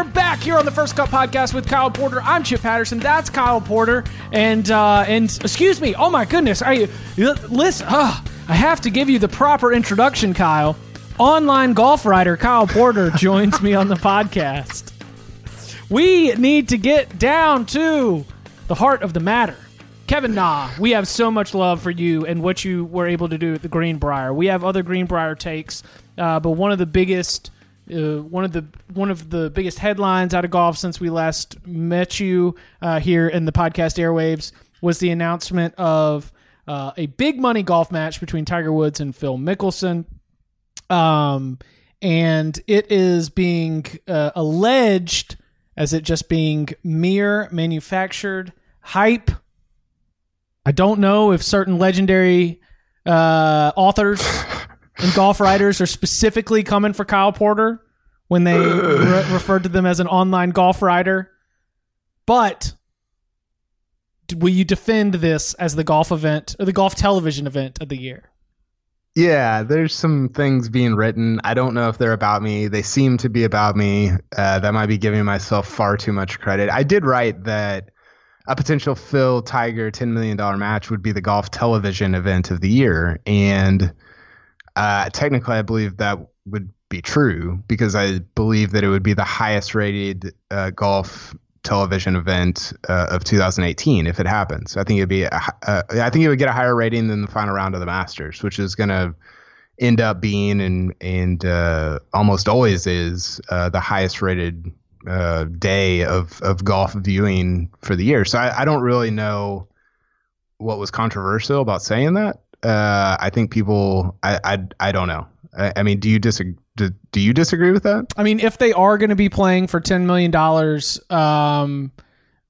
are back here on the First Cut Podcast with Kyle Porter. I'm Chip Patterson. That's Kyle Porter. And excuse me. Oh my goodness. Listen. I have to give you the proper introduction, Kyle. Online golf writer Kyle Porter joins me on the podcast. We need to get down to the heart of the matter. Kevin Na, we have so much love for you and what you were able to do at the Greenbrier. We have other Greenbrier takes, but one of the biggest headlines out of golf since we last met you here in the podcast airwaves was the announcement of a big money golf match between Tiger Woods and Phil Mickelson, and it is being alleged as it just being mere manufactured hype. I don't know if certain legendary authors and golf writers are specifically coming for Kyle Porter when they referred to them as an online golf writer, but will you defend this as the golf event or the golf television event of the year? Yeah, there's some things being written. I don't know if they're about me. They seem to be about me. That might be giving myself far too much credit. I did write that a potential Phil Tiger $10 million match would be the golf television event of the year. And technically, I believe that would be true because I believe that it would be the highest rated golf television event of 2018 if it happens. I think it'd be I think it would get a higher rating than the final round of the Masters, which is going to end up being and almost always is the highest rated day of golf viewing for the year. So I don't really know what was controversial about saying that. I think people, I don't know. I mean, do you disagree with that? I mean, if they are going to be playing for $10 million,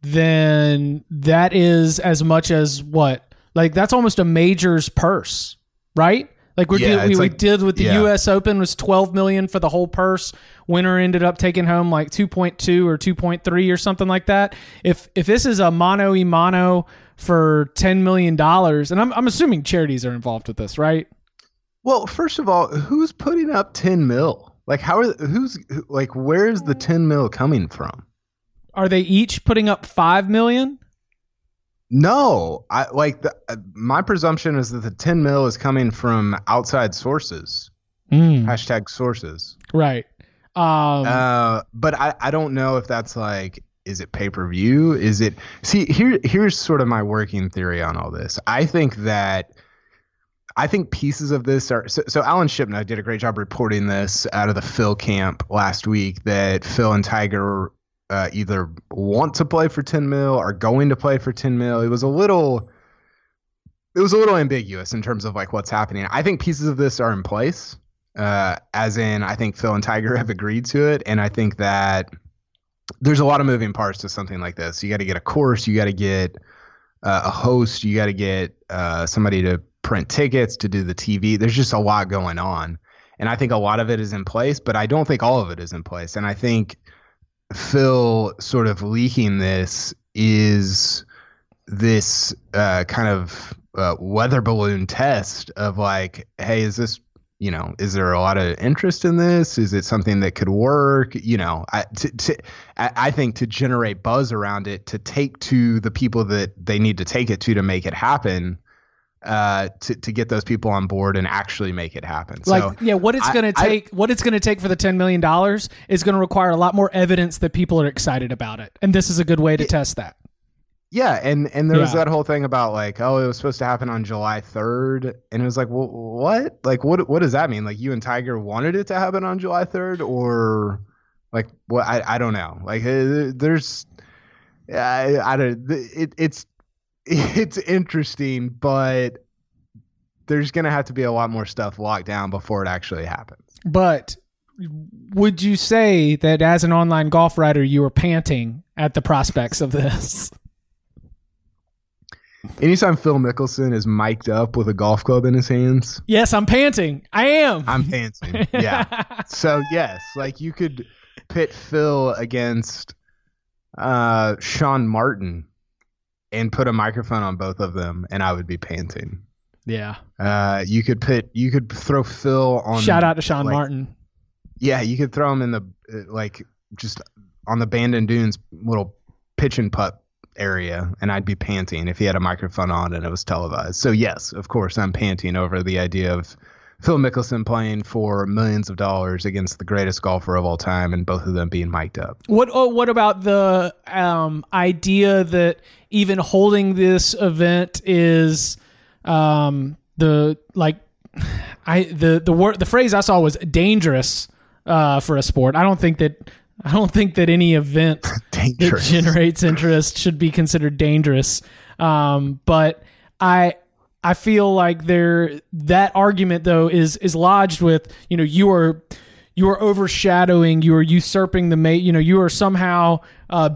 then that is as much as what? Like, that's almost a major's purse, right? Like we did with the U.S. Open was $12 million for the whole purse. Winner ended up taking home like 2.2 or 2.3 or something like that. If this is a mano y mano for $10 million, and I'm assuming charities are involved with this, right? Well, first of all, who's putting up $10 million? Like where's the $10 million coming from? Are they each putting up $5 million? No, my presumption is that the $10 million is coming from outside sources. Hashtag sources. Right. But I don't know if that's like, is it pay-per-view? Is it, see, here's sort of my working theory on all this. I think pieces of this are, so Alan Shipna did a great job reporting this out of the Phil camp last week that Phil and Tiger either want to play for $10 million or going to play for $10 million. It was a little ambiguous in terms of like what's happening. I think pieces of this are in place, as in I think Phil and Tiger have agreed to it, and I think that there's a lot of moving parts to something like this. You got to get a course, you got to get a host, you got to get somebody to print tickets, to do the TV. There's just a lot going on, and I think a lot of it is in place, but I don't think all of it is in place, and I think Phil sort of leaking this is this kind of weather balloon test of like, hey, is this, you know, is there a lot of interest in this? Is it something that could work? You know, I think to generate buzz around it, to take to the people that they need to take it to make it happen, to get those people on board and actually make it happen. Like, so, yeah, what it's going to take for the $10 million is going to require a lot more evidence that people are excited about it. And this is a good way to test that. Yeah. And there was that whole thing about like, oh, it was supposed to happen on July 3rd. And it was like, well, what? Like, what does that mean? Like, you and Tiger wanted it to happen on July 3rd or like, well, I don't know. Like there's, I don't, it's interesting, but there's going to have to be a lot more stuff locked down before it actually happens. But would you say that as an online golf writer, you were panting at the prospects of this? Anytime Phil Mickelson is mic'd up with a golf club in his hands. Yes, I'm panting. I am. I'm panting. Yeah. So yes, like you could pit Phil against Sean Martin and put a microphone on both of them, and I would be panting. Yeah. You could throw Phil on. Shout out to Sean Martin. Yeah, you could throw him in the just on the Bandon Dunes little pitch and putt area, and I'd be panting if he had a microphone on and it was televised. So yes, of course, I'm panting over the idea of Phil Mickelson playing for millions of dollars against the greatest golfer of all time, and both of them being mic'd up. What about the idea that even holding this event is the phrase I saw was dangerous for a sport. I don't think that any event that generates interest should be considered dangerous. But I feel like that argument though is lodged with, you know, you are overshadowing, you are usurping the mate, you know, you are somehow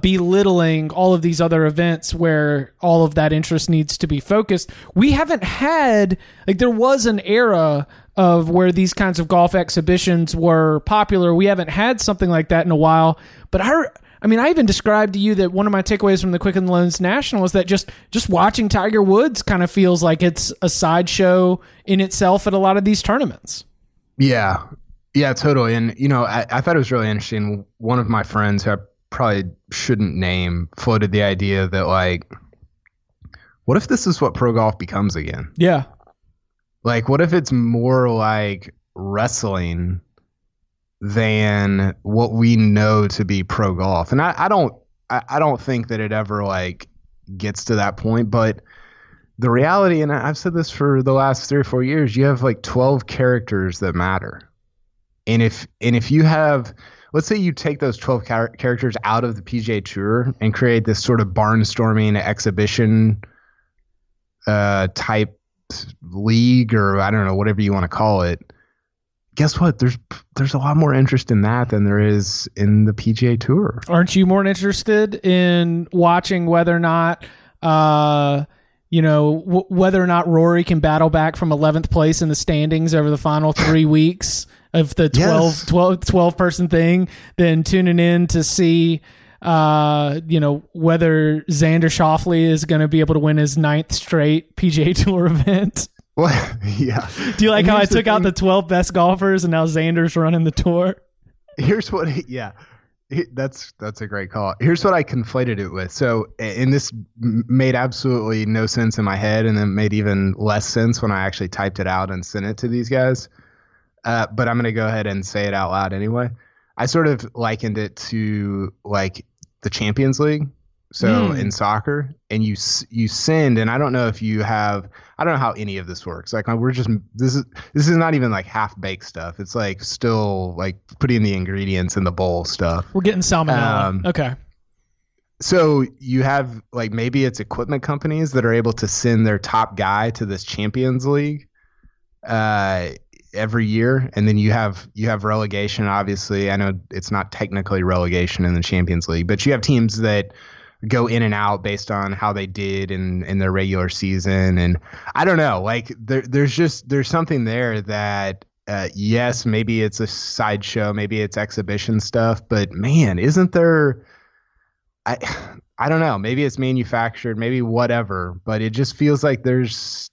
belittling all of these other events where all of that interest needs to be focused. We haven't had, like, there was an era of where these kinds of golf exhibitions were popular. We haven't had something like that in a while, but I even described to you that one of my takeaways from the Quicken Loans National is that just watching Tiger Woods kind of feels like it's a sideshow in itself at a lot of these tournaments. Yeah. Yeah, totally. And, you know, I thought it was really interesting. One of my friends, who I probably shouldn't name, floated the idea that, like, what if this is what pro golf becomes again? Yeah. Like, what if it's more like wrestling than what we know to be pro golf? And I don't think that it ever, like, gets to that point, but the reality, and I've said this for the last 3 or 4 years, you have like 12 characters that matter. And if you have, let's say you take those 12 characters out of the PGA Tour and create this sort of barnstorming exhibition type league, or I don't know, whatever you want to call it. Guess what? There's a lot more interest in that than there is in the PGA Tour. Aren't you more interested in watching whether or not, whether or not Rory can battle back from 11th place in the standings over the final 3 weeks of the 12 person thing than tuning in to see, whether Xander Shoffley is going to be able to win his 9th straight PGA Tour event? Well, yeah. Do you like how I took out the 12 best golfers and now Xander's running the tour? Here's what, that's a great call. Here's what I conflated it with. So, and this made absolutely no sense in my head, and then made even less sense when I actually typed it out and sent it to these guys. But I'm going to go ahead and say it out loud anyway. I sort of likened it to, like, the Champions League. So in soccer, and you send, and I don't know if you have, I don't know how any of this works. Like, we're just, this is not even like half baked stuff. It's like still like putting the ingredients in the bowl stuff. We're getting salmonella. Okay. So you have, like, maybe it's equipment companies that are able to send their top guy to this Champions League every year. And then you have relegation. Obviously, I know it's not technically relegation in the Champions League, but you have teams that go in and out based on how they did in their regular season. And I don't know, like, there's something there that, yes, maybe it's a sideshow, maybe it's exhibition stuff, but man, isn't there, I don't know, maybe it's manufactured, maybe whatever, but it just feels like there's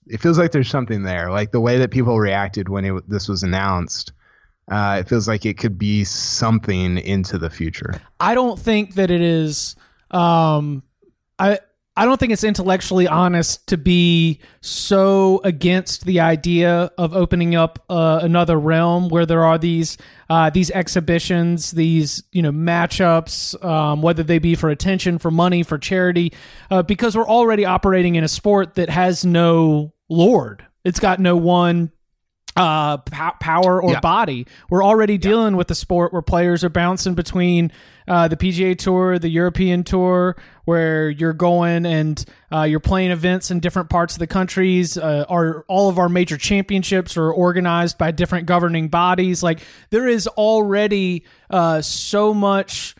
something there. Like, the way that people reacted when this was announced, it feels like it could be something into the future. I don't think that it is. I don't think it's intellectually honest to be so against the idea of opening up another realm where there are these exhibitions, these, you know, matchups, whether they be for attention, for money, for charity, because we're already operating in a sport that has no lord. It's got no one power or body. We're already dealing with a sport where players are bouncing between the PGA Tour, the European Tour, where you're going and you're playing events in different parts of the countries. All of our major championships are organized by different governing bodies. Like, there is already so much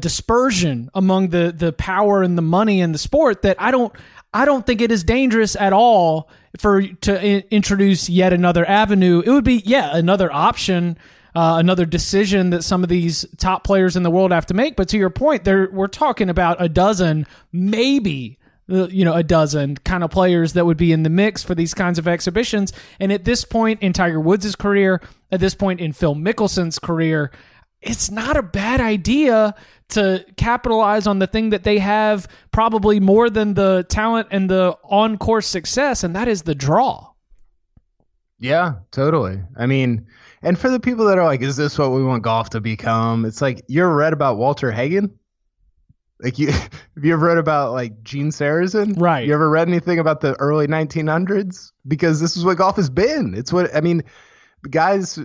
dispersion among the power and the money in the sport that I don't think it is dangerous at all to introduce yet another avenue. It would be another option, another decision that some of these top players in the world have to make. But to your point, we're talking about a dozen, maybe a dozen kind of players that would be in the mix for these kinds of exhibitions. And at this point in Tiger Woods' career, at this point in Phil Mickelson's career, it's not a bad idea to capitalize on the thing that they have probably more than the talent and the on-course success, and that is the draw. Yeah, totally. I mean, and for the people that are like, is this what we want golf to become? It's like, you ever read about Walter Hagen? Like, have you ever read about like Gene Sarazen? Right. You ever read anything about the early 1900s? Because this is what golf has been. It's what, I mean, guys,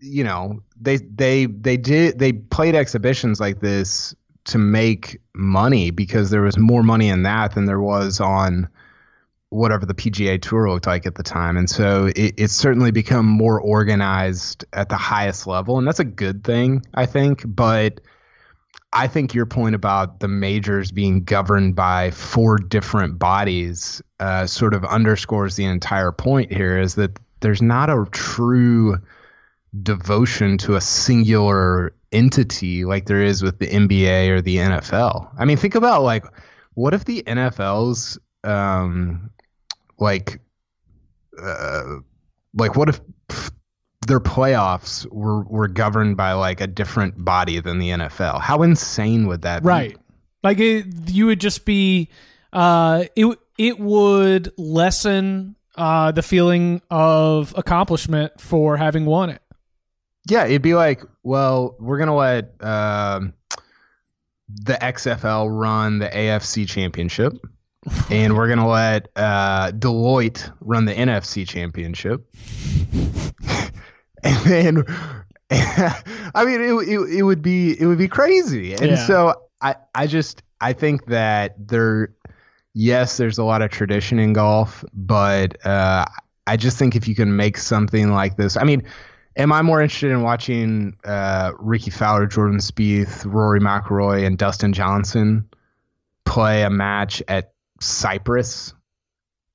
you know, they played exhibitions like this to make money because there was more money in that than there was on whatever the PGA Tour looked like at the time. And so it's certainly become more organized at the highest level. And that's a good thing, I think. But I think your point about the majors being governed by four different bodies sort of underscores the entire point here, is that there's not a true devotion to a singular entity like there is with the NBA or the NFL. I mean, think about like, what if the NFL's like what if their playoffs were governed by like a different body than the NFL? How insane would that be? Like you would just be, it would lessen the feeling of accomplishment for having won it. Yeah, it'd be like, well, we're gonna let the XFL run the AFC championship. And we're going to let Deloitte run the NFC championship. And then, I mean, it would be crazy. And so I think that there's a lot of tradition in golf, but I just think if you can make something like this, I mean, am I more interested in watching Ricky Fowler, Jordan Spieth, Rory McIlroy, and Dustin Johnson play a match at Cyprus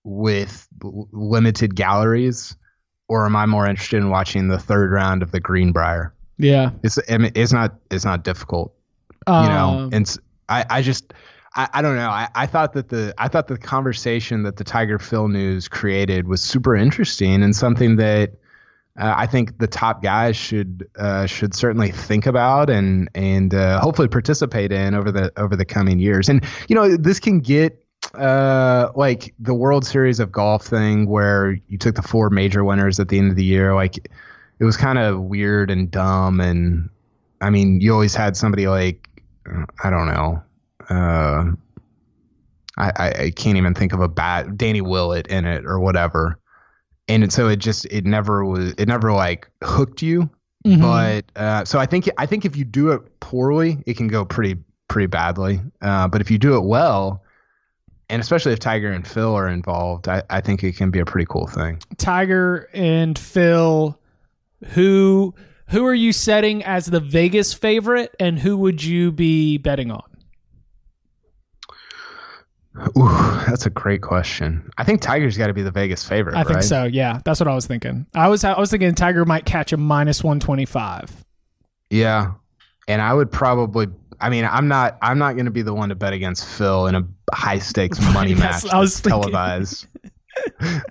with limited galleries, or am I more interested in watching the third round of the Greenbrier? Yeah, it's not difficult, you know. And I don't know. I thought the conversation that the Tiger Phil news created was super interesting and something that I think the top guys should certainly think about and hopefully participate in over the coming years. And you know, this can get like the World Series of Golf thing where you took the four major winners at the end of the year. Like, it was kind of weird and dumb. And I mean, you always had somebody like, I don't know. I can't even think of Danny Willett in it or whatever. And so it never like hooked you. Mm-hmm. But, so I think if you do it poorly, it can go pretty badly. But if you do it well, and especially if Tiger and Phil are involved, I think it can be a pretty cool thing. Tiger and Phil, who are you setting as the Vegas favorite, and who would you be betting on? Ooh, that's a great question. I think Tiger's got to be the Vegas favorite, right? I think so, yeah. That's what I was thinking. I was thinking Tiger might catch a -125. Yeah, and I would probably... I mean, I'm not going to be the one to bet against Phil in a high stakes money match that's televised.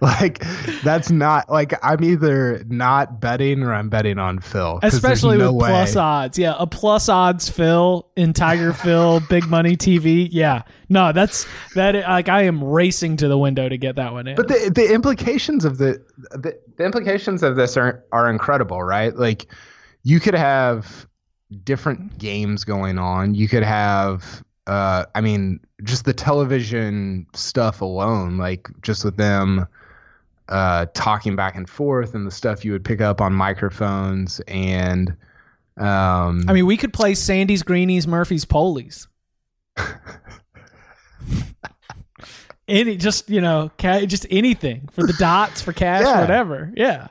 Like, that's not like, I'm either not betting or I'm betting on Phil. Especially with plus odds. Yeah. A plus odds Phil in Tiger Phil, big money TV. Yeah. No, that's like, I am racing to the window to get that one in. But the implications of the implications of this are incredible, right? Like, you could have different games going on. You could have, I mean, just the television stuff alone, like just with them talking back and forth and the stuff you would pick up on microphones. And I mean, we could play Sandy's, Greenies, Murphy's, Polies. Just anything for the dots, for cash, whatever. Yeah.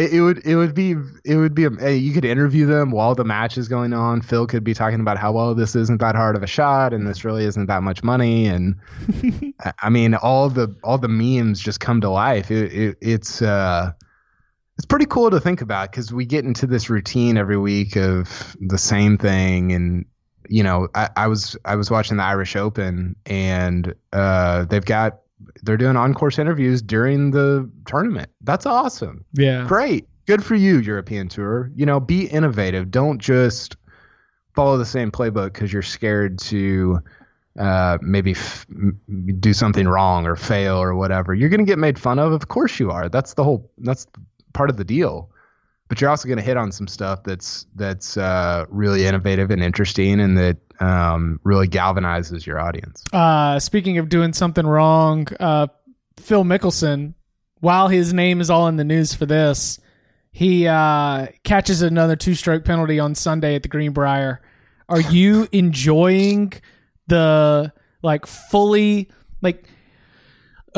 It would be. You could interview them while the match is going on. Phil could be talking about how, well, this isn't that hard of a shot, and this really isn't that much money. And I mean, all the memes just come to life. It's pretty cool to think about, because we get into this routine every week of the same thing. And you know, I was watching the Irish Open, and they're doing on-course interviews during the tournament. That's awesome. Yeah. Great. Good for you, European Tour. You know, be innovative. Don't just follow the same playbook because you're scared to maybe do something wrong or fail or whatever. You're going to get made fun of. Of course you are. That's the whole. That's part of the deal. But you're also going to hit on some stuff that's really innovative and interesting, and that really galvanizes your audience. Speaking of doing something wrong, Phil Mickelson, while his name is all in the news for this, he catches another two-stroke penalty on Sunday at the Greenbrier. Are you enjoying the a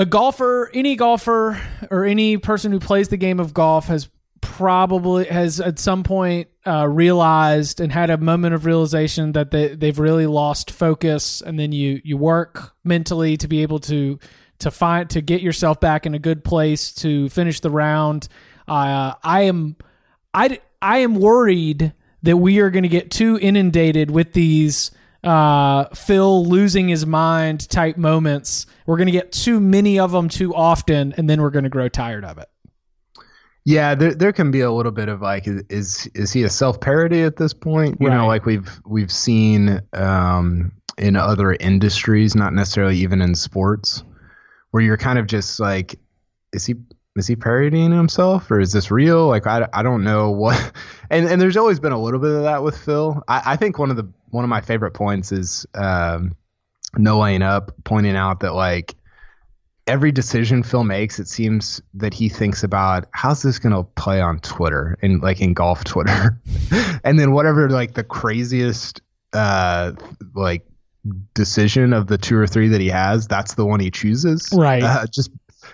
golfer? Any golfer or any person who plays the game of golf has at some point realized and had a moment of realization that they've really lost focus, and then you work mentally to be able to get yourself back in a good place to finish the round. I am worried that we are going to get too inundated with these Phil losing his mind type moments. We're going to get too many of them too often, and then we're going to grow tired of it. Yeah, there can be a little bit of like, is he a self-parody at this point? You know, like we've seen in other industries, not necessarily even in sports, where you're kind of just like, is he parodying himself, or is this real? Like, I don't know what. And there's always been a little bit of that with Phil. I think one of my favorite points is No Laying Up pointing out that like, every decision Phil makes, it seems that he thinks about how's this going to play on Twitter and like in golf Twitter, and then whatever like the craziest like decision of the two or three that he has, that's the one he chooses, right?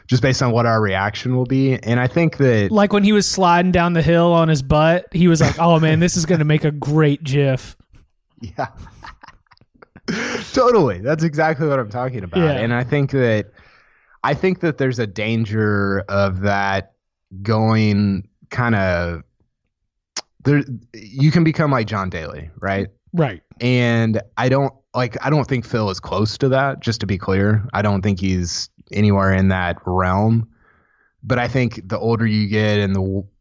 Just based on what our reaction will be, and I think that like when he was sliding down the hill on his butt, he was like, "Oh man, this is going to make a great GIF." Yeah, totally. That's exactly what I'm talking about, yeah. And I think that there's a danger of that going kind of there. You can become like John Daly, right? Right. And I don't think Phil is close to that, just to be clear. I don't think he's anywhere in that realm, but I think the older you get and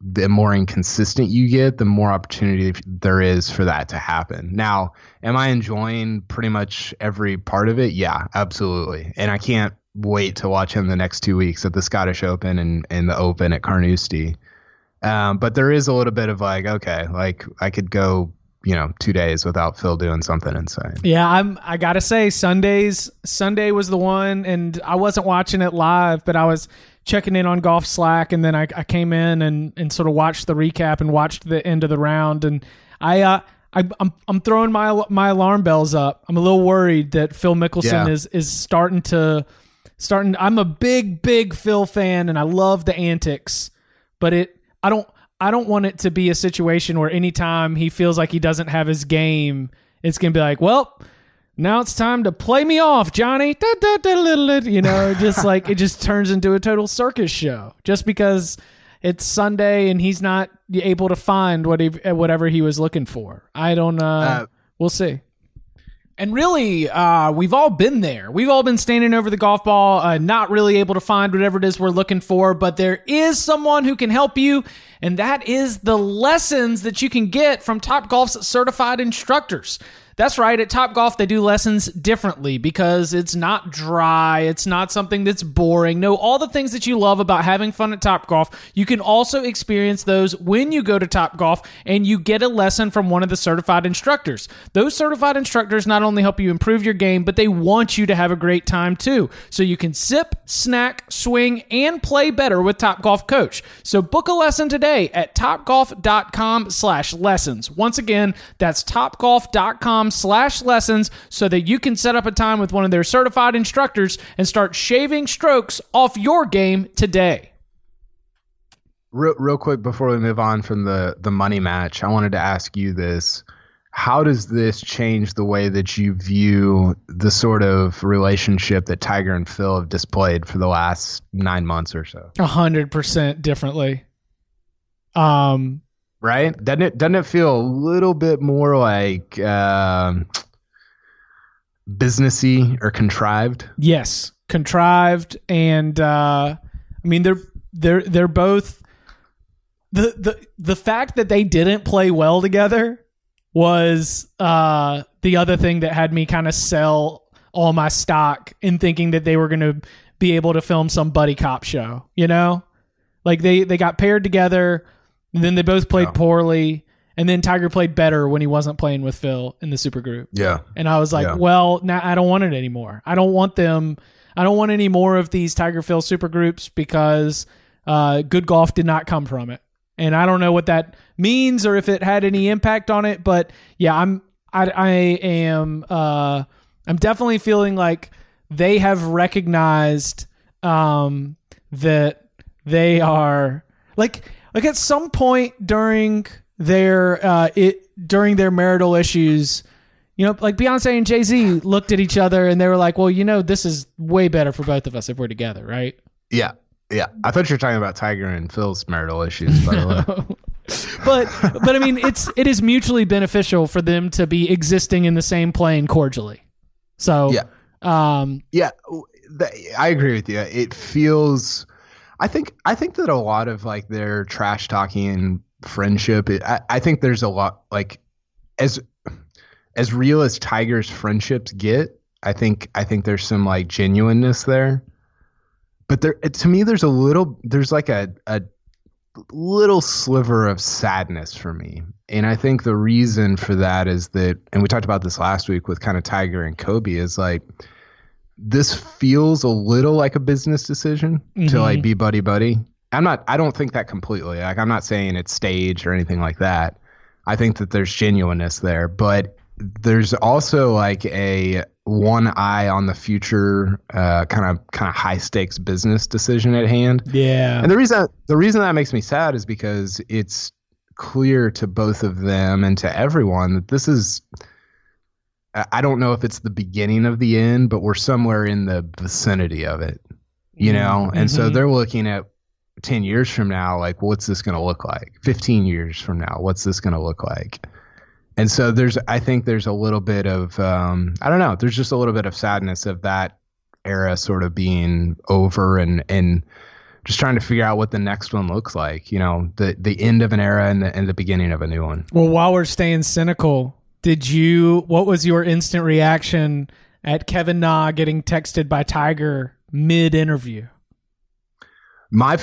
the more inconsistent you get, the more opportunity there is for that to happen. Now, am I enjoying pretty much every part of it? Yeah, absolutely. And I can't wait to watch him the next 2 weeks at the Scottish Open and the Open at Carnoustie. But there is a little bit of like, okay, like I could go, you know, 2 days without Phil doing something insane. Yeah. I gotta say Sunday was the one, and I wasn't watching it live, but I was checking in on Golf Slack. And then I came in and sort of watched the recap and watched the end of the round. And I'm throwing my alarm bells up. I'm a little worried that Phil Mickelson is starting. I'm a big Phil fan, and I love the antics, but I don't want it to be a situation where anytime he feels like he doesn't have his game, it's going to be like, well, now it's time to play me off, Johnny. You know, just like it just turns into a total circus show just because it's Sunday and he's not able to find whatever he was looking for. I don't know. We'll see. And really, we've all been there. We've all been standing over the golf ball, not really able to find whatever it is we're looking for, but there is someone who can help you, and that is the lessons that you can get from Top Golf's certified instructors. That's right. At Top Golf, they do lessons differently because it's not dry. It's not something that's boring. No, all the things that you love about having fun at Top Golf, you can also experience those when you go to Top Golf and you get a lesson from one of the certified instructors. Those certified instructors not only help you improve your game, but they want you to have a great time too. So you can sip, snack, swing, and play better with Top Golf Coach. So book a lesson today at topgolf.com/lessons. Once again, that's topgolf.com/lessons so that you can set up a time with one of their certified instructors and start shaving strokes off your game today. Real quick before we move on from the money match, I wanted to ask you this. How does this change the way that you view the sort of relationship that Tiger and Phil have displayed for the last 9 months or so? 100% differently. Right? Doesn't it feel a little bit more like businessy or contrived? Yes, contrived, and I mean they're both the fact that they didn't play well together was the other thing that had me kind of sell all my stock in thinking that they were going to be able to film some buddy cop show, you know? Like they got paired together and then they both played poorly and then Tiger played better when he wasn't playing with Phil in the supergroup. Yeah. And I was like, well, now I don't want it anymore. I don't want them. I don't want any more of these Tiger Phil supergroups because good golf did not come from it. And I don't know what that means or if it had any impact on it, but yeah, I'm definitely feeling like they have recognized that they are like at some point during their marital issues, you know, like Beyonce and Jay-Z looked at each other and they were like, well, you know, this is way better for both of us if we're together, right? Yeah. Yeah. I thought you were talking about Tiger and Phil's marital issues, by the way. But I mean, it is mutually beneficial for them to be existing in the same plane cordially. So, I agree with you. It feels, I think that a lot of like their trash talking and friendship, I think there's a lot, like as real as Tiger's friendships get, I think there's some like genuineness there, but there, to me, there's like a little sliver of sadness for me. And I think the reason for that is that, and we talked about this last week with kind of Tiger and Kobe, is like, this feels a little like a business decision to like be buddy buddy. I don't think that completely. Like, I'm not saying it's staged or anything like that. I think that there's genuineness there, but there's also like a one eye on the future, kind of high stakes business decision at hand. Yeah. And the reason that makes me sad is because it's clear to both of them and to everyone that this is, I don't know if it's the beginning of the end, but we're somewhere in the vicinity of it, you know? Mm-hmm. And so they're looking at 10 years from now, like, what's this going to look like? 15 years from now, what's this going to look like? And so I think there's a little bit of, I don't know, there's just a little bit of sadness of that era sort of being over and just trying to figure out what the next one looks like, you know, the end of an era and the beginning of a new one. Well, while we're staying cynical, what was your instant reaction at Kevin Na getting texted by Tiger mid-interview? My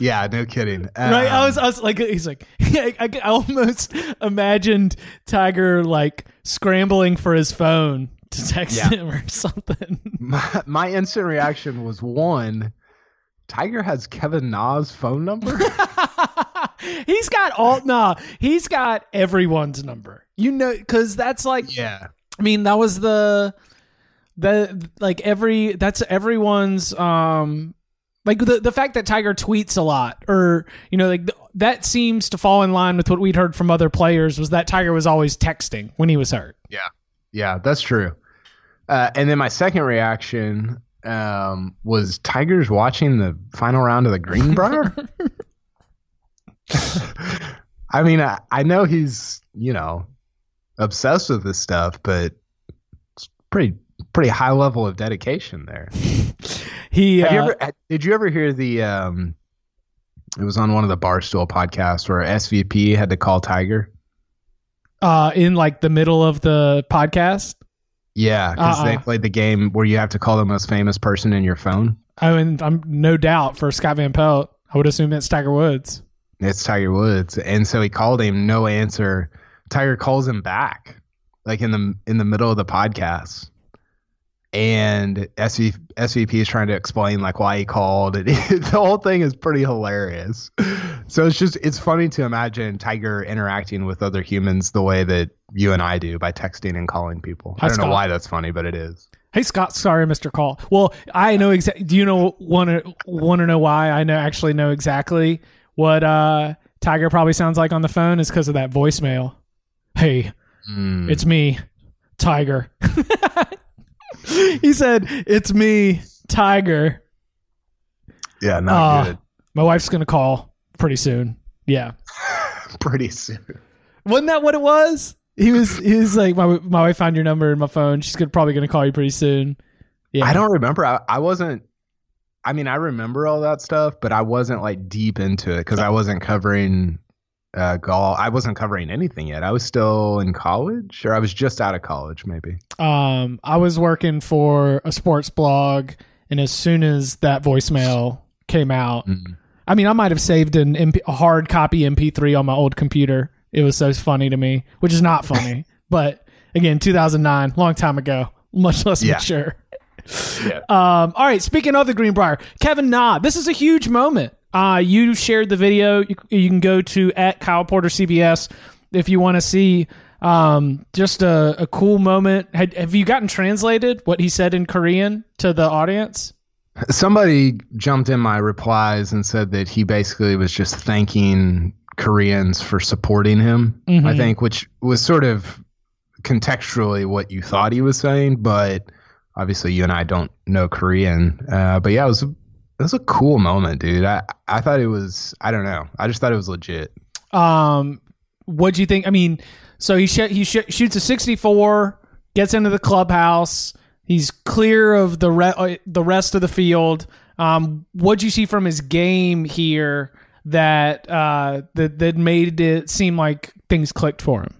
yeah, no kidding. Right, I was like, he's like, I almost imagined Tiger like scrambling for his phone to text him or something. My instant reaction was, one, Tiger has Kevin Na's phone number. He's got everyone's number. You know, because that's like, yeah. I mean, that was that's everyone's, like the fact that Tiger tweets a lot, or, you know, like that seems to fall in line with what we'd heard from other players, was that Tiger was always texting when he was hurt. Yeah. Yeah, that's true. And then my second reaction, was Tiger's watching the final round of the Greenbrier. I mean, I know he's, you know, obsessed with this stuff, but it's pretty high level of dedication there. Did you ever hear the it was on one of the Barstool podcasts where SVP had to call Tiger in like the middle of the podcast? Yeah, because they played the game where you have to call the most famous person in your phone. I mean, I'm no doubt for Scott Van Pelt, I would assume it's Tiger Woods. It's Tiger Woods. And so he called him, no answer. Tiger calls him back like in the middle of the podcast. And SVP is trying to explain like why he called, and the whole thing is pretty hilarious. So it's funny to imagine Tiger interacting with other humans the way that you and I do, by texting and calling people. I don't know why that's funny, but it is. Hey Scott, sorry, Mr. Call. Well, I know exactly. Do you know want to know why I know exactly what Tiger probably sounds like on the phone? Is because of that voicemail. Hey, it's me, Tiger. He said, "It's me, Tiger." Yeah, not good. My wife's gonna call pretty soon. Yeah, pretty soon. Wasn't that what it was? He was like, "My wife found your number in my phone. She's probably gonna call you pretty soon." Yeah, I don't remember. I wasn't. I mean, I remember all that stuff, but I wasn't like deep into it because I wasn't covering golf. I wasn't covering anything yet. I was still in college, or I was just out of college, maybe. I was working for a sports blog, and as soon as that voicemail came out, I mean, I might have saved a hard copy MP3 on my old computer. It was so funny to me, which is not funny, but again, 2009, long time ago, much less mature. Yeah. All right. Speaking of the Greenbrier, Kevin Na, this is a huge moment. You shared the video. You can go to @KylePorterCBS if you want to see just a cool moment. Have you gotten translated what he said in Korean to the audience? Somebody jumped in my replies and said that he basically was just thanking Koreans for supporting him, I think, which was sort of contextually what you thought he was saying, but obviously you and I don't know Korean. But yeah, it was a cool moment, dude. I thought it was, I don't know. I just thought it was legit. What'd you think? I mean, so he shoots a 64, gets into the clubhouse. He's clear of the rest of the field. What'd you see from his game here that made it seem like things clicked for him?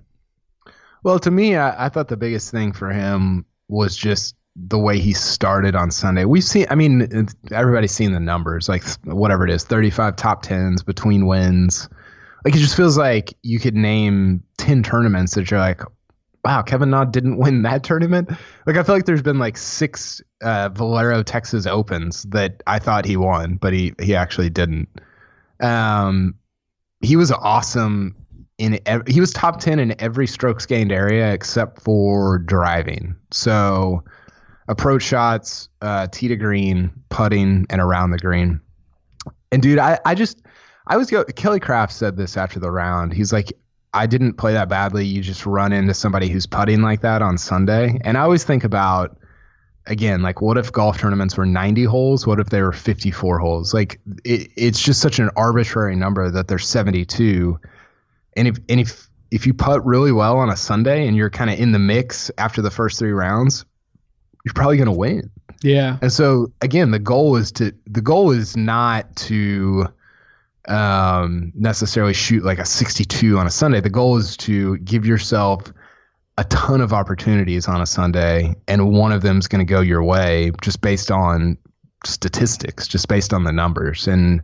Well, to me, I thought the biggest thing for him was just the way he started on Sunday. We've seen, I mean, everybody's seen the numbers, like whatever it is, 35 top 10s between wins. Like, it just feels like you could name 10 tournaments that you're like, wow, Kevin Na didn't win that tournament. Like, I feel like there's been like 6 Valero, Texas Opens that I thought he won, but he actually didn't. He was awesome. He was top 10 in every strokes gained area except for driving. So approach shots, tee to green, putting, and around the green. And dude, Kelly Kraft said this after the round. He's like, I didn't play that badly. You just run into somebody who's putting like that on Sunday. And I always think about, again, like, what if golf tournaments were 90 holes? What if they were 54 holes? Like, it's just such an arbitrary number that they're 72. And if you putt really well on a Sunday and you're kind of in the mix after the first 3 rounds, you're probably going to win. Yeah. And so again, the goal is not to necessarily shoot like a 62 on a Sunday. The goal is to give yourself a ton of opportunities on a Sunday, and one of them's going to go your way just based on statistics, just based on the numbers. And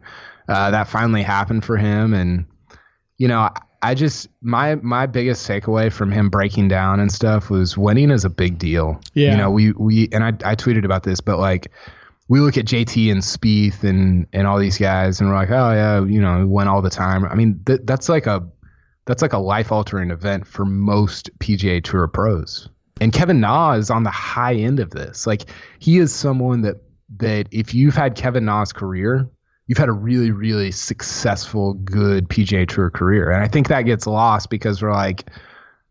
that finally happened for him. And you know, I just, my biggest takeaway from him breaking down and stuff was winning is a big deal. Yeah. You know, I tweeted about this, but like, we look at JT and Spieth and all these guys and we're like, oh yeah, you know, win all the time. I mean, that's like a life altering event for most PGA Tour pros. And Kevin Na is on the high end of this. Like, he is someone that if you've had Kevin Na's career, you've had a really, really successful, good PGA Tour career. And I think that gets lost because we're like,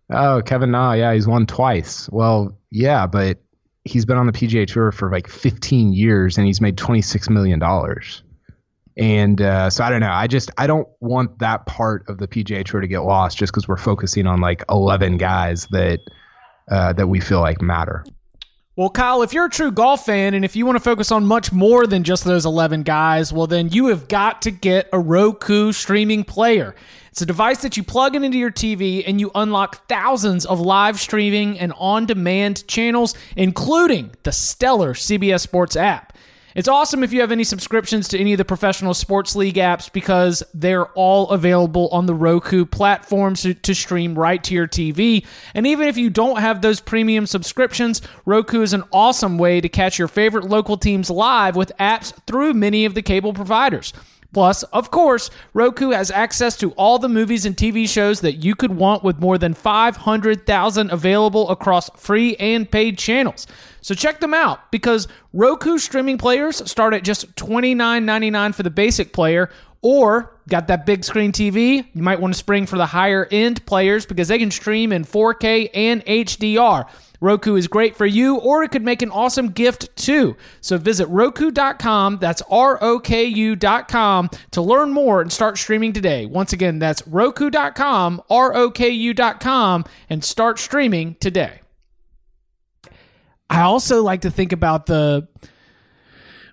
oh, Kevin Na, yeah, he's won twice. Well, yeah, but he's been on the PGA Tour for like 15 years and he's made $26 million. And so I don't know. I don't want that part of the PGA Tour to get lost just because we're focusing on like 11 guys that we feel like matter. Well, Kyle, if you're a true golf fan and if you want to focus on much more than just those 11 guys, well, then you have got to get a Roku streaming player. It's a device that you plug into your TV and you unlock thousands of live streaming and on-demand channels, including the stellar CBS Sports app. It's awesome if you have any subscriptions to any of the professional sports league apps because they're all available on the Roku platform to stream right to your TV. And even if you don't have those premium subscriptions, Roku is an awesome way to catch your favorite local teams live with apps through many of the cable providers. Plus, of course, Roku has access to all the movies and TV shows that you could want with more than 500,000 available across free and paid channels. So check them out because Roku streaming players start at just $29.99 for the basic player, or got that big screen TV, you might want to spring for the higher end players because they can stream in 4K and HDR. Roku is great for you, or it could make an awesome gift too. So visit Roku.com, that's ROKU.com, to learn more and start streaming today. Once again, that's Roku.com, ROKU.com, and start streaming today. I also like to think about the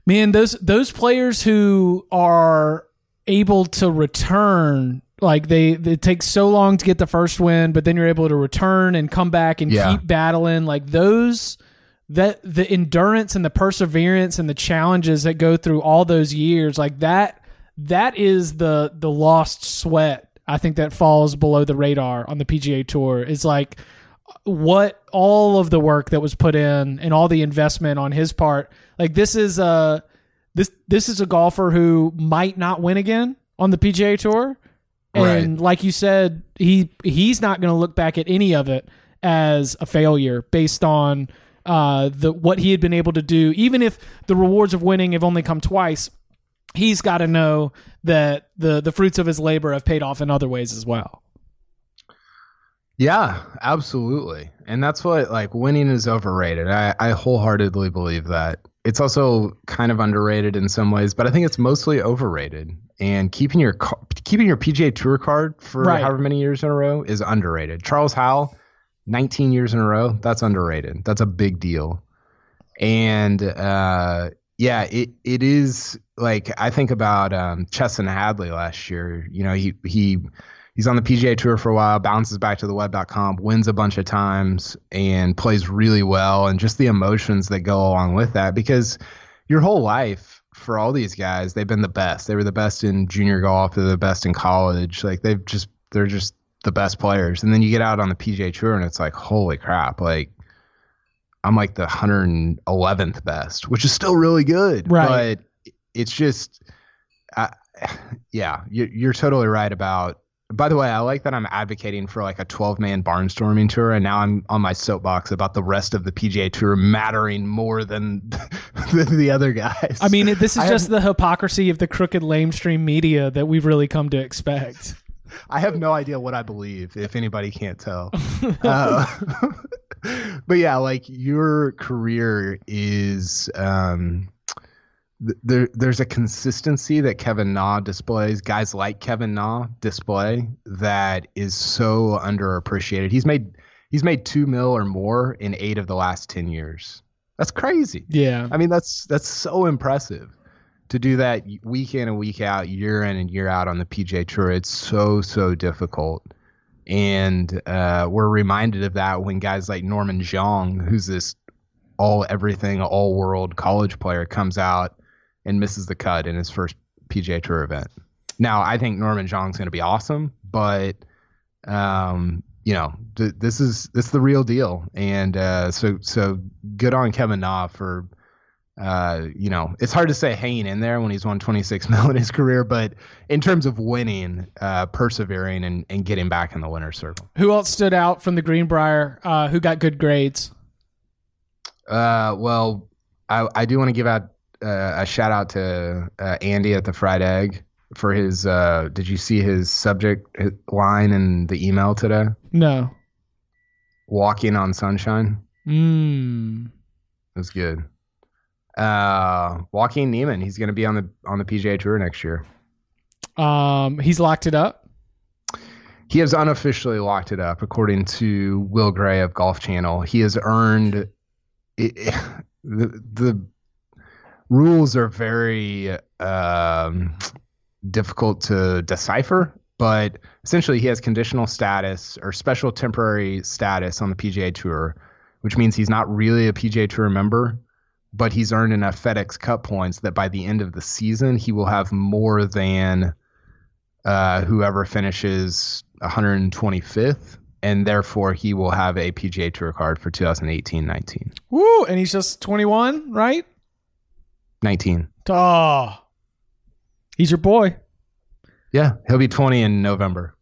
Man, those players who are able to return, like they take so long to get the first win, but then you're able to return and come back and keep battling. Like those, that the endurance and the perseverance and the challenges that go through all those years, like that is the lost sweat. I think that falls below the radar on the PGA Tour. It's like what all of the work that was put in and all the investment on his part. Like this is a golfer who might not win again on the PGA Tour. And like you said, he's not going to look back at any of it as a failure based on what he had been able to do. Even if the rewards of winning have only come twice, he's got to know that the fruits of his labor have paid off in other ways as well. Yeah, absolutely. And that's what, like, winning is overrated. I wholeheartedly believe that. It's also kind of underrated in some ways, but I think it's mostly overrated. And keeping your PGA Tour card for however many years in a row is underrated. Charles Howell, 19 years in a row, that's underrated. That's a big deal. And it is, like, I think about Chesson Hadley last year. You know, he's on the PGA Tour for a while, bounces back to the web.com, wins a bunch of times, and plays really well, and just the emotions that go along with that. Because your whole life, for all these guys, they've been the best. They were the best in junior golf. They're the best in college. Like, they're just the best players. And then you get out on the PGA Tour, and it's like, holy crap, like, I'm like the 111th best, which is still really good. Right. But it's just, you're totally right about. By the way, I like that I'm advocating for like a 12-man barnstorming tour, and now I'm on my soapbox about the rest of the PGA Tour mattering more than the other guys. I mean, this is just the hypocrisy of the crooked lamestream media that we've really come to expect. I have no idea what I believe, if anybody can't tell. But yeah, like your career is there's a consistency that Kevin Na displays, guys like Kevin Na display, that is so underappreciated. He's made $2 million or more in 8 of the last 10 years. That's crazy. Yeah. I mean, that's so impressive to do that week in and week out, year in and year out on the PGA Tour. It's so difficult. And we're reminded of that when guys like Norman Zhang, who's this all-world college player, comes out and misses the cut in his first PGA Tour event. Now, I think Norman Zhang's going to be awesome, but this is the real deal. And so good on Kevin Na for it's hard to say hanging in there when he's won $26 million in his career, but in terms of winning, persevering and getting back in the winner's circle. Who else stood out from the Greenbrier? Who got good grades? Well, I do want to give out a shout out to Andy at the Fried Egg for his did you see his subject line in the email today? No. Walking on Sunshine. It was good. Joaquin Niemann, he's going to be on the PGA Tour next year. He's locked it up. He has unofficially locked it up, according to Will Gray of Golf Channel. He has earned it. The rules are very difficult to decipher, but essentially he has conditional status or special temporary status on the PGA Tour, which means he's not really a PGA Tour member, but he's earned enough FedEx Cup points that by the end of the season, he will have more than whoever finishes 125th, and therefore he will have a PGA Tour card for 2018-19. Woo! And he's just 21, right? 19. Oh, he's your boy. Yeah, he'll be 20 in November.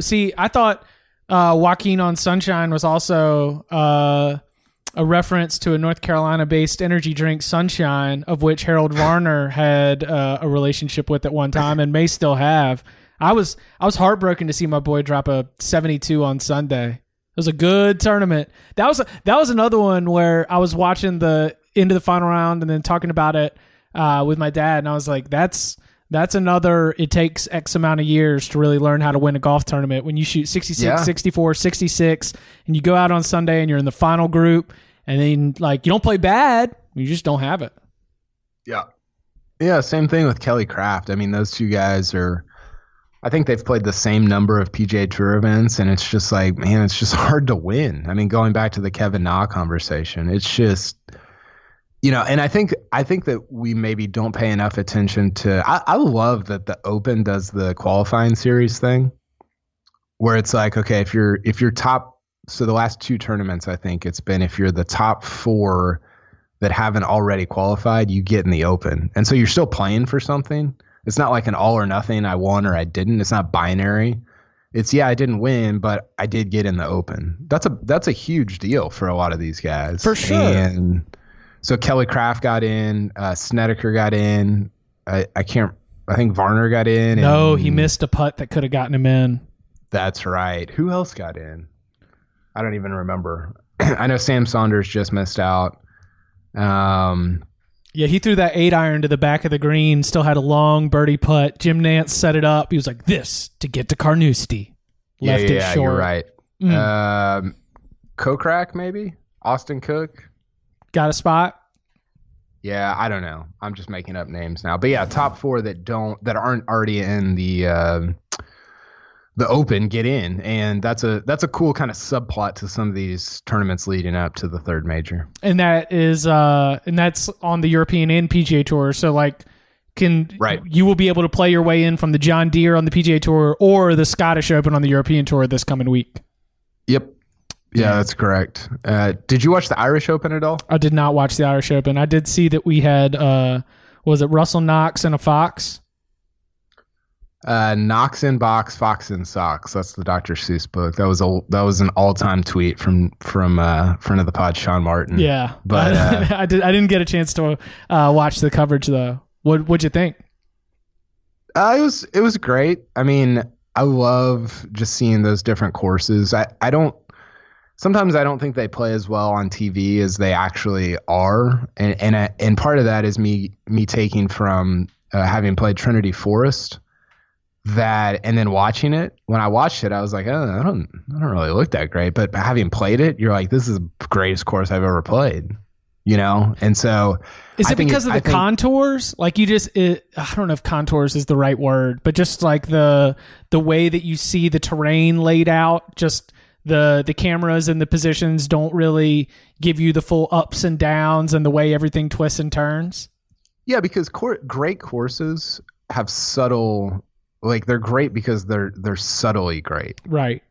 See, I thought Joaquin on Sunshine was also a reference to a North Carolina-based energy drink, Sunshine, of which Harold Varner had a relationship with at one time and may still have. I was heartbroken to see my boy drop a 72 on Sunday. It was a good tournament. That was another one where I was watching the end of the final round and then talking about it with my dad, and I was like, that's another, it takes X amount of years to really learn how to win a golf tournament. When you shoot 66, 64, 66, and you go out on Sunday and you're in the final group, and then, like, you don't play bad, you just don't have it. Yeah. Yeah, same thing with Kelly Kraft. I mean, those two guys are – I think they've played the same number of PGA Tour events, and it's just like, man, it's just hard to win. I mean, going back to the Kevin Na conversation, it's just – you know, and I think that we maybe don't pay enough attention to. I love that the Open does the qualifying series thing, where it's like, okay, if you're top. So the last two tournaments, I think it's been, if you're the top four that haven't already qualified, you get in the Open, and so you're still playing for something. It's not like an all or nothing. I won or I didn't. It's not binary. It's yeah, I didn't win, but I did get in the Open. That's a huge deal for a lot of these guys. For sure. And so Kelly Kraft got in, Snedeker got in. I think Varner got in. No, he missed a putt that could have gotten him in. That's right. Who else got in? I don't even remember. I know Sam Saunders just missed out. Yeah, he threw that 8-iron to the back of the green, still had a long birdie putt. Jim Nance set it up. He was like, this to get to Carnoustie. Left it short. Yeah, you're right. Kokrak, maybe? Austin Cook? Got a spot? Yeah, I don't know. I'm just making up names now. But yeah, top four that aren't already in the Open get in, and that's a cool kind of subplot to some of these tournaments leading up to the third major. And that is and that's on the European and PGA Tour. So like, you will be able to play your way in from the John Deere on the PGA Tour or the Scottish Open on the European Tour this coming week. Yep. Yeah, that's correct. Did you watch the Irish Open at all? I did not watch the Irish Open. I did see that we had, was it Russell Knox and a fox? Knox in box, fox in socks. That's the Dr. Seuss book. That was an all-time tweet from friend of the pod, Sean Martin. Yeah, but I didn't get a chance to watch the coverage though. What'd you think? It was great. I mean, I love just seeing those different courses. Sometimes I don't think they play as well on TV as they actually are, and part of that is me taking from having played Trinity Forest, that and then watching it. When I watched it, I was like, oh, I don't really look that great, but having played it, you're like, this is the greatest course I've ever played, you know. And so, is it because of the contours? Like I don't know if contours is the right word, but just like the way that you see the terrain laid out, just. The cameras and the positions don't really give you the full ups and downs and the way everything twists and turns. Yeah, because great courses have subtle, like they're great because they're subtly great. Right.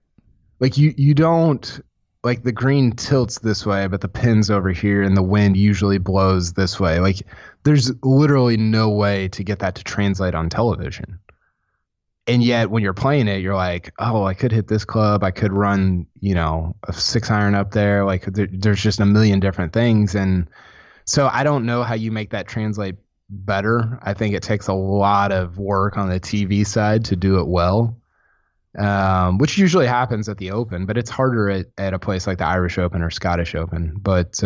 Like you don't, like the green tilts this way, but the pin's over here and the wind usually blows this way. Like there's literally no way to get that to translate on television. And yet when you're playing it, you're like, oh, I could hit this club. I could run, you know, a 6-iron up there. Like there's just a million different things. And so I don't know how you make that translate better. I think it takes a lot of work on the TV side to do it well, which usually happens at the Open, but it's harder at a place like the Irish Open or Scottish Open. But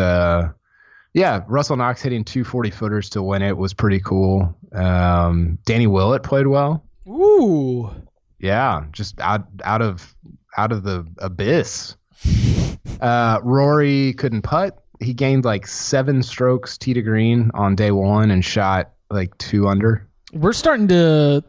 yeah, Russell Knox hitting 240-footers to win it was pretty cool. Danny Willett played well. Ooh, yeah, just out of the abyss. Rory couldn't putt. He gained like 7 strokes tee to green on day one and shot like 2 under. We're starting to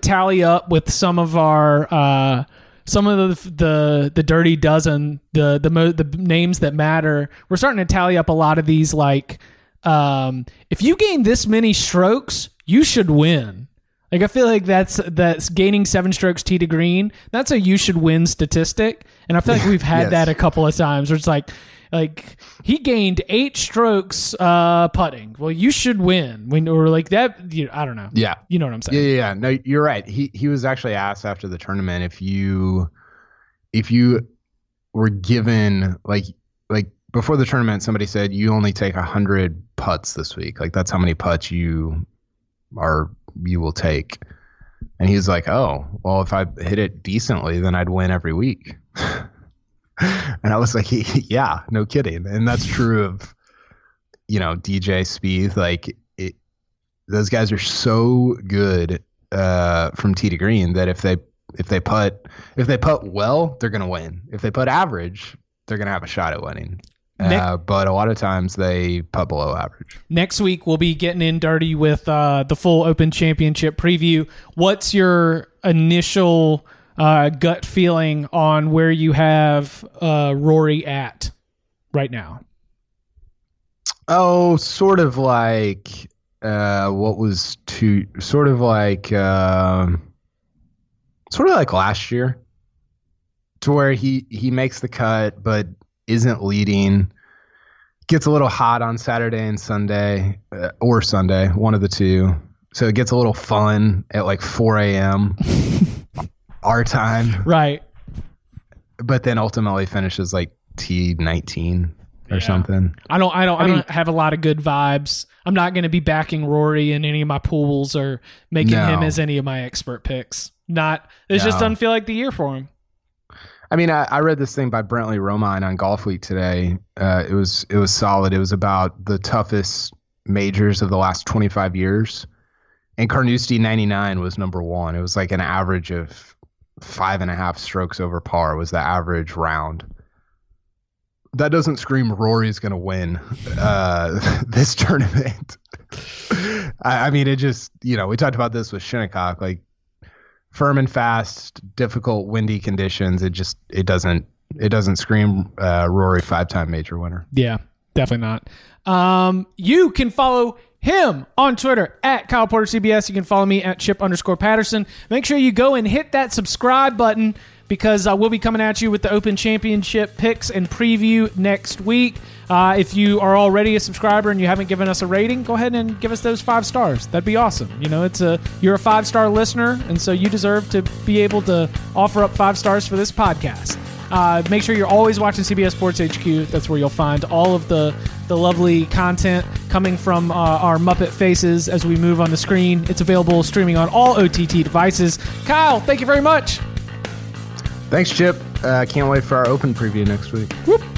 tally up with some of our some of the dirty dozen, the names that matter. We're starting to tally up a lot of these. Like, if you gain this many strokes, you should win. Like I feel like that's gaining 7 strokes tee to green. That's a you should win statistic, and I feel like we've had that a couple of times. Where it's like he gained 8 strokes putting. Well, you should win when or like that. You know, I don't know. Yeah, you know what I'm saying. Yeah. No, you're right. He was actually asked after the tournament if you were given like before the tournament, somebody said you only take 100 putts this week. Like that's how many putts you will take. And he's like, oh, well, if I hit it decently, then I'd win every week. And I was like, yeah, no kidding. And that's true of, you know, DJ Spieth. Like those guys are so good from tee to green that if they putt well, they're going to win. If they putt average, they're going to have a shot at winning. But a lot of times they putt below average. Next week, we'll be getting in dirty with the full Open Championship preview. What's your initial gut feeling on where you have Rory at right now? Oh, sort of like sort of like last year, to where he makes the cut but isn't leading, gets a little hot on Saturday and Sunday, or Sunday, one of the two. So it gets a little fun at like 4 a.m. our time. Right. But then ultimately finishes like T19 or something. I don't have a lot of good vibes. I'm not going to be backing Rory in any of my pools or making him as any of my expert picks. Just doesn't feel like the year for him. I mean, I read this thing by Brentley Romine on Golf Week today. It was solid. It was about the toughest majors of the last 25 years. And Carnoustie 99 was number one. It was like an average of 5.5 strokes over par was the average round. That doesn't scream Rory's going to win this tournament. I mean, it just, we talked about this with Shinnecock, like, firm and fast, difficult, windy conditions. It doesn't scream Rory, 5-time major winner. Yeah, definitely not. You can follow him on Twitter at Kyle Porter CBS. You can follow me at Chip_Patterson. Make sure you go and hit that subscribe button, because we'll be coming at you with the Open Championship picks and preview next week. If you are already a subscriber and you haven't given us a rating, go ahead and give us those 5 stars. That'd be awesome. You're a 5-star listener, and so you deserve to be able to offer up 5 stars for this podcast. Make sure you're always watching CBS Sports HQ. That's where you'll find all of the lovely content coming from our Muppet faces as we move on the screen. It's available streaming on all OTT devices. Kyle, thank you very much. Thanks, Chip. Can't wait for our Open preview next week. Whoop.